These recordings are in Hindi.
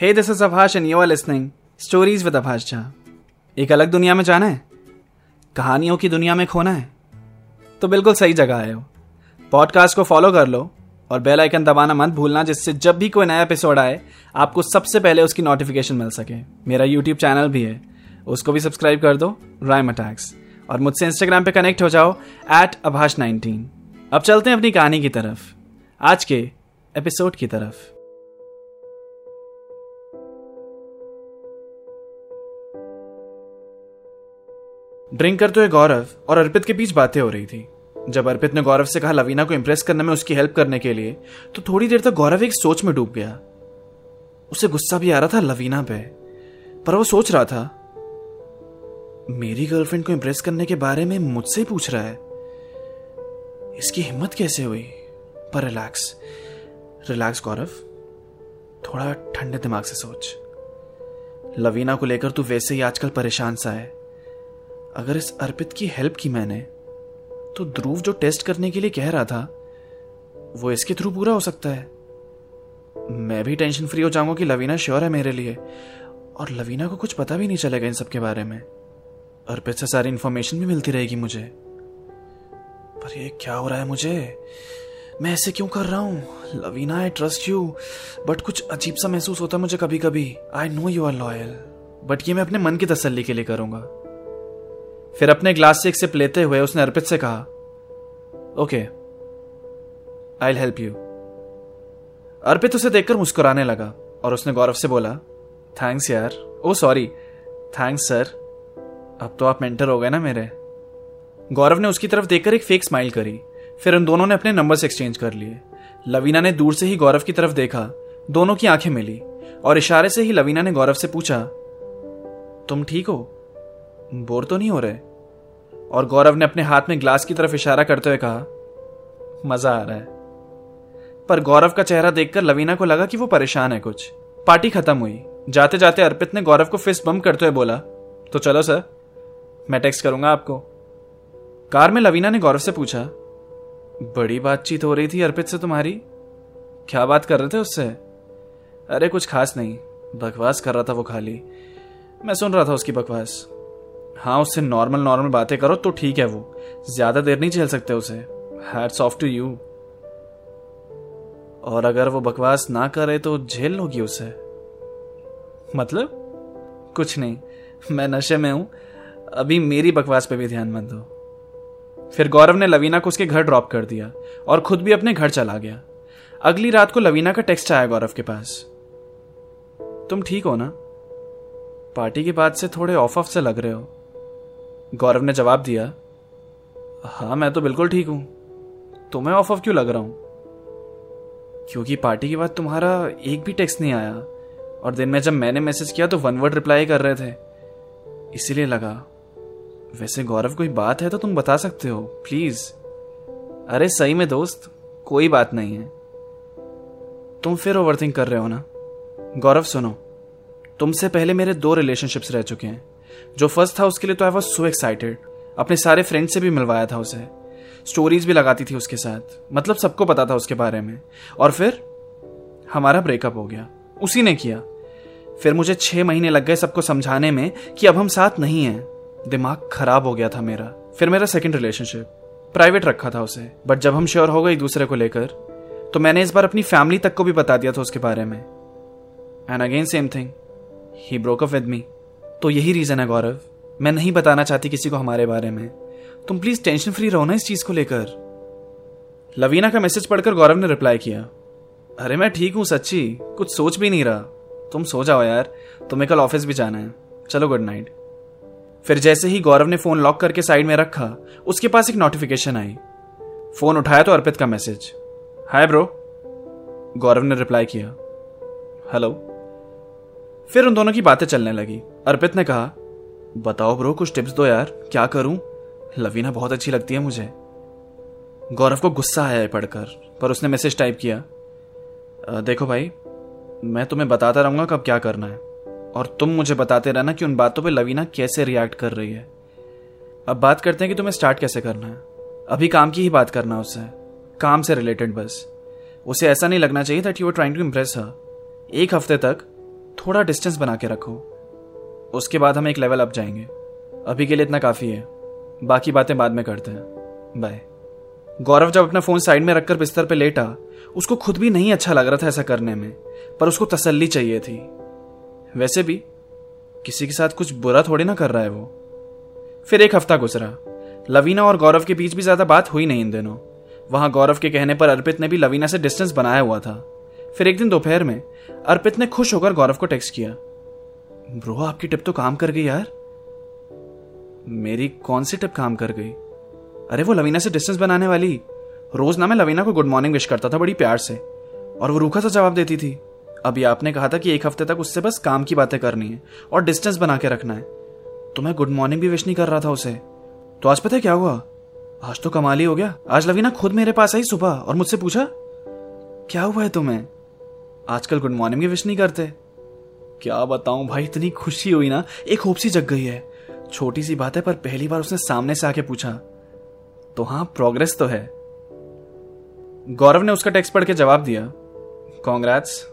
Hey, this is Abhash and you are listening Stories with Abhash Jha। एक अलग दुनिया में जाना है, कहानियों की दुनिया में खोना है, तो बिल्कुल सही जगह आए हो। पॉडकास्ट को फॉलो कर लो और बेल आइकन दबाना मत भूलना, जिससे जब भी कोई नया एपिसोड आए आपको सबसे पहले उसकी नोटिफिकेशन मिल सके। मेरा YouTube चैनल भी है, उसको भी सब्सक्राइब कर दो, राइम अटैक्स। और मुझसे इंस्टाग्राम पे कनेक्ट हो जाओ @abhash19। अब चलते हैं अपनी कहानी की तरफ, आज के एपिसोड की तरफ। ड्रिंक करते हुए गौरव और अर्पित के बीच बातें हो रही थी। जब अर्पित ने गौरव से कहा लवीना को इंप्रेस करने में उसकी हेल्प करने के लिए, तो थोड़ी देर तक गौरव एक सोच में डूब गया। उसे गुस्सा भी आ रहा था लवीना पे, पर वो सोच रहा था मेरी गर्लफ्रेंड को इंप्रेस करने के बारे में मुझसे पूछ रहा है, इसकी हिम्मत कैसे हुई। पर रिलैक्स गौरव, थोड़ा ठंडे दिमाग से सोच। लवीना को लेकर तू वैसे ही आजकल परेशान सा है। अगर इस अर्पित की हेल्प की मैंने, तो ध्रुव जो टेस्ट करने के लिए कह रहा था वो इसके थ्रू पूरा हो सकता है। मैं भी टेंशन फ्री हो जाऊंगा कि लवीना श्योर है मेरे लिए, और लवीना को कुछ पता भी नहीं चलेगा इन सब के बारे में। अर्पित से सारी इन्फॉर्मेशन भी मिलती रहेगी मुझे। पर ये क्या हो रहा है मुझे, मैं ऐसे क्यों कर रहा हूँ। Lavina, I trust you, but कुछ अजीब सा महसूस होता है मुझे कभी कभी। I know you are loyal, but ये मैं अपने मन की तसल्ली के लिए करूंगा। फिर अपने ग्लास से एक सिप लेते हुए उसने अर्पित से कहा, okay, I will help you. Arpit उसे देखकर मुस्कुराने लगा और उसने गौरव से बोला, थैंक्स यार, ओ सॉरी, थैंक्स सर, अब तो आप मेंटर हो गए ना मेरे। गौरव ने उसकी तरफ देखकर एक फेक स्माइल करी। फिर उन दोनों ने अपने नंबर्स एक्सचेंज कर लिए। लवीना ने दूर से ही गौरव की तरफ देखा, दोनों की आंखें मिली और इशारे से ही लवीना ने गौरव से पूछा, तुम ठीक हो, बोर तो नहीं हो रहे। और गौरव ने अपने हाथ में ग्लास की तरफ इशारा करते हुए कहा, मजा आ रहा है। पर गौरव का चेहरा देखकर लवीना को लगा कि वो परेशान है कुछ। पार्टी खत्म हुई। जाते जाते अर्पित ने गौरव को फिस्ट बम्प करते हुए बोला, तो चलो सर, मैं टेक्स्ट करूंगा आपको। कार में लवीना ने गौरव से पूछा, बड़ी बातचीत हो रही थी अर्पित से तुम्हारी, क्या बात कर रहे थे उससे। अरे कुछ खास नहीं, बकवास कर रहा था वो, खाली मैं सुन रहा था उसकी बकवास। हाँ, उससे नॉर्मल बातें करो तो ठीक है, वो ज्यादा देर नहीं झेल सकते उसे। Hats off to you. और अगर वो बकवास ना करे तो झेल लोगी उसे। मतलब? कुछ नहीं, मैं नशे में हूं, अभी मेरी बकवास पे भी ध्यान मत दो। फिर गौरव ने लवीना को उसके घर ड्रॉप कर दिया और खुद भी अपने घर चला गया। अगली रात को लवीना का टेक्स्ट आया गौरव के पास, तुम ठीक हो ना, पार्टी के बाद से थोड़े ऑफ ऑफ से लग रहे हो। गौरव ने जवाब दिया, हाँ मैं तो बिल्कुल ठीक हूँ, तुम्हें ऑफ ऑफ क्यों लग रहा हूँ। क्योंकि पार्टी के बाद तुम्हारा एक भी टेक्स्ट नहीं आया, और दिन में जब मैंने मैसेज किया तो वन वर्ड रिप्लाई कर रहे थे, इसीलिए लगा। वैसे गौरव, कोई बात है तो तुम बता सकते हो प्लीज। अरे सही में दोस्त, कोई बात नहीं है। तुम फिर ओवरथिंक कर रहे हो ना। गौरव सुनो, तुमसे पहले मेरे 2 रिलेशनशिप्स रह चुके हैं। जो फर्स्ट था उसके लिए तो आई वॉज सो एक्साइटेड, अपने सारे फ्रेंड्स से भी मिलवाया था उसे, स्टोरीज भी लगाती थी उसके साथ, मतलब सबको पता था उसके बारे में। और फिर हमारा ब्रेकअप हो गया, उसी ने किया। फिर मुझे 6 महीने लग गए सबको समझाने में कि अब हम साथ नहीं हैं। दिमाग खराब हो गया था मेरा। फिर मेरा सेकेंड रिलेशनशिप प्राइवेट रखा था उसे, बट जब हम श्योर हो गए एक दूसरे को लेकर, तो मैंने इस बार अपनी फैमिली तक को भी बता दिया था उसके बारे में। And again same thing, he broke up with me. तो यही रीज़न है गौरव, मैं नहीं बताना चाहती किसी को हमारे बारे में। तुम प्लीज़ टेंशन फ्री रहो ना इस चीज़ को लेकर। लवीना का मैसेज पढ़कर गौरव ने रिप्लाई किया, अरे मैं ठीक हूँ सच्ची, कुछ सोच भी नहीं रहा, तुम सो जाओ यार, तुम्हें कल ऑफिस भी जाना है, चलो गुड नाइट। फिर जैसे ही गौरव ने फ़ोन लॉक करके साइड में रखा, उसके पास एक नोटिफिकेशन आई। फ़ोन उठाया तो अर्पित का मैसेज, हाय ब्रो। गौरव ने रिप्लाई किया, हेलो। फिर उन दोनों की बातें चलने लगी। अर्पित ने कहा, बताओ ब्रो, कुछ टिप्स दो यार, क्या करूं, लवीना बहुत अच्छी लगती है मुझे। गौरव को गुस्सा आया है पढ़कर, पर उसने मैसेज टाइप किया, देखो भाई, मैं तुम्हें बताता रहूंगा कब क्या करना है, और तुम मुझे बताते रहना कि उन बातों पे लवीना कैसे रिएक्ट कर रही है। अब बात करते हैं कि तुम्हें स्टार्ट कैसे करना है। अभी काम की ही बात करना है उससे, काम से रिलेटेड बस। उसे ऐसा नहीं लगना चाहिए that you are trying to impress her. एक हफ्ते तक थोड़ा डिस्टेंस बना के रखो, उसके बाद हम एक लेवल अप जाएंगे। अभी के लिए इतना काफ़ी है, बाकी बातें बाद में करते हैं, बाय। गौरव जब अपना फ़ोन साइड में रखकर बिस्तर पे लेटा, उसको खुद भी नहीं अच्छा लग रहा था ऐसा करने में, पर उसको तसल्ली चाहिए थी। वैसे भी किसी के साथ कुछ बुरा थोड़ी ना कर रहा है वो। फिर एक हफ्ता गुजरा। लवीना और गौरव के बीच भी ज़्यादा बात हुई नहीं इन दिनों। वहाँ गौरव के कहने पर अर्पित ने भी लवीना से डिस्टेंस बनाया हुआ था। फिर एक दिन दोपहर में अर्पित ने खुश होकर गौरव को टेक्स्ट किया, ब्रो आपकी टिप तो काम कर गई यार। मेरी कौन सी टिप काम कर गई? अरे वो लवीना से डिस्टेंस बनाने वाली। रोज ना मैं लवीना को गुड मॉर्निंग विश करता था बड़ी प्यार से, और वो रूखा सा जवाब देती थी। अभी आपने कहा था कि एक हफ्ते तक उससे बस काम की बातें करनी है और डिस्टेंस बना के रखना है, तो मैं गुड मॉर्निंग भी विश नहीं कर रहा था उसे। तो आज पता है क्या हुआ? आज तो कमाल ही हो गया। आज लवीना खुद मेरे पास आई सुबह और मुझसे पूछा, क्या हुआ है तुम्हें, आजकल गुड मॉर्निंग की विश नहीं करते। क्या बताऊं भाई, इतनी खुशी हुई ना, एक होप सी जग गई है। छोटी सी बात है पर पहली बार उसने सामने से आके पूछा, तो हाँ प्रोग्रेस तो है। गौरव ने उसका टेक्स्ट पढ़ के जवाब दिया, कॉन्ग्रेट्स,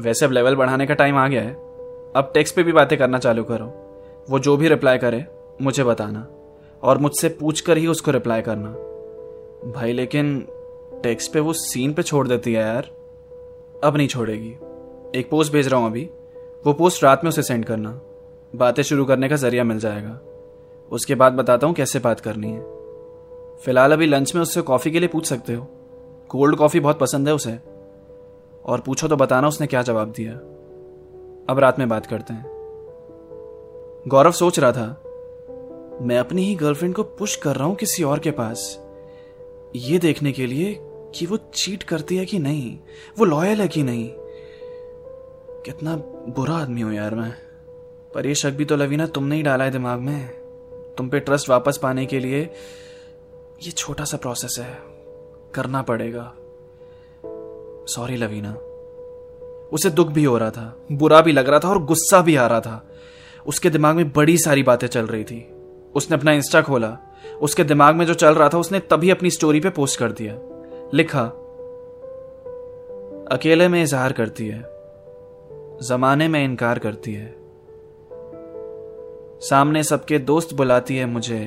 वैसे अब लेवल बढ़ाने का टाइम आ गया है, अब टेक्स्ट पे भी बातें करना चालू करो। वो जो भी रिप्लाई करे मुझे बताना और मुझसे पूछ कर ही उसको रिप्लाई करना। भाई लेकिन टेक्स्ट पे वो सीन पे छोड़ देती है यार। अब नहीं छोड़ेगी। एक पोस्ट भेज रहा हूँ अभी, वो पोस्ट रात में उसे सेंड करना, बातें शुरू करने का जरिया मिल जाएगा। उसके बाद बताता हूँ कैसे बात करनी है। फिलहाल अभी लंच में उससे कॉफ़ी के लिए पूछ सकते हो, कोल्ड कॉफ़ी बहुत पसंद है उसे, और पूछो तो बताना उसने क्या जवाब दिया। अब रात में बात करते हैं। गौरव सोच रहा था, मैं अपनी ही गर्लफ्रेंड को पुश कर रहा हूँ किसी और के पास, ये देखने के लिए कि वो चीट करती है कि नहीं, वो लॉयल है कि नहीं। कितना बुरा आदमी हूँ यार मैं। पर ये शक भी तो लवीना तुमने ही डाला है दिमाग में। तुम पे ट्रस्ट वापस पाने के लिए ये छोटा सा प्रोसेस है, करना पड़ेगा। सॉरी लवीना। उसे दुख भी हो रहा था, बुरा भी लग रहा था और गुस्सा भी आ रहा था। उसके दिमाग में बड़ी सारी बातें चल रही थी। उसने अपना इंस्टा खोला, उसके दिमाग में जो चल रहा था उसने तभी अपनी स्टोरी पे पोस्ट कर दिया। लिखा, अकेले में इजहार करती है, जमाने में इनकार करती है, सामने सबके दोस्त बुलाती है मुझे,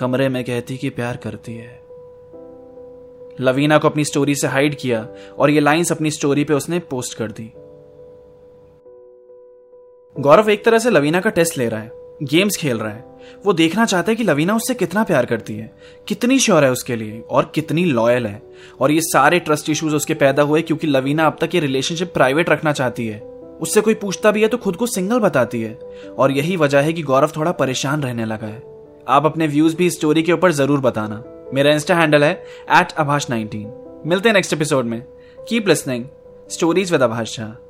कमरे में कहती कि प्यार करती है। लवीना को अपनी स्टोरी से हाइड किया और ये लाइंस अपनी स्टोरी पे उसने पोस्ट कर दी। गौरव एक तरह से लवीना का टेस्ट ले रहा है, गेम्स खेल रहा है। वो देखना चाहता है कि लवीना उससे कितना प्यार करती है, कितनी श्योर है उसके लिए और कितनी लॉयल है। और ये सारे ट्रस्ट इश्यूज उसके पैदा हुए क्योंकि लवीना अब तक ये रिलेशनशिप प्राइवेट रखना चाहती है। उससे कोई पूछता भी है तो खुद को सिंगल बताती है। और यही वजह है कि गौरव थोड़ा परेशान रहने लगा है। आप अपने व्यूज भी इस स्टोरी के ऊपर जरूर बताना। मेरा इंस्टा हैंडल है @abhash19। मिलते हैं नेक्स्ट एपिसोड में। Keep listening stories with Abhash Jha.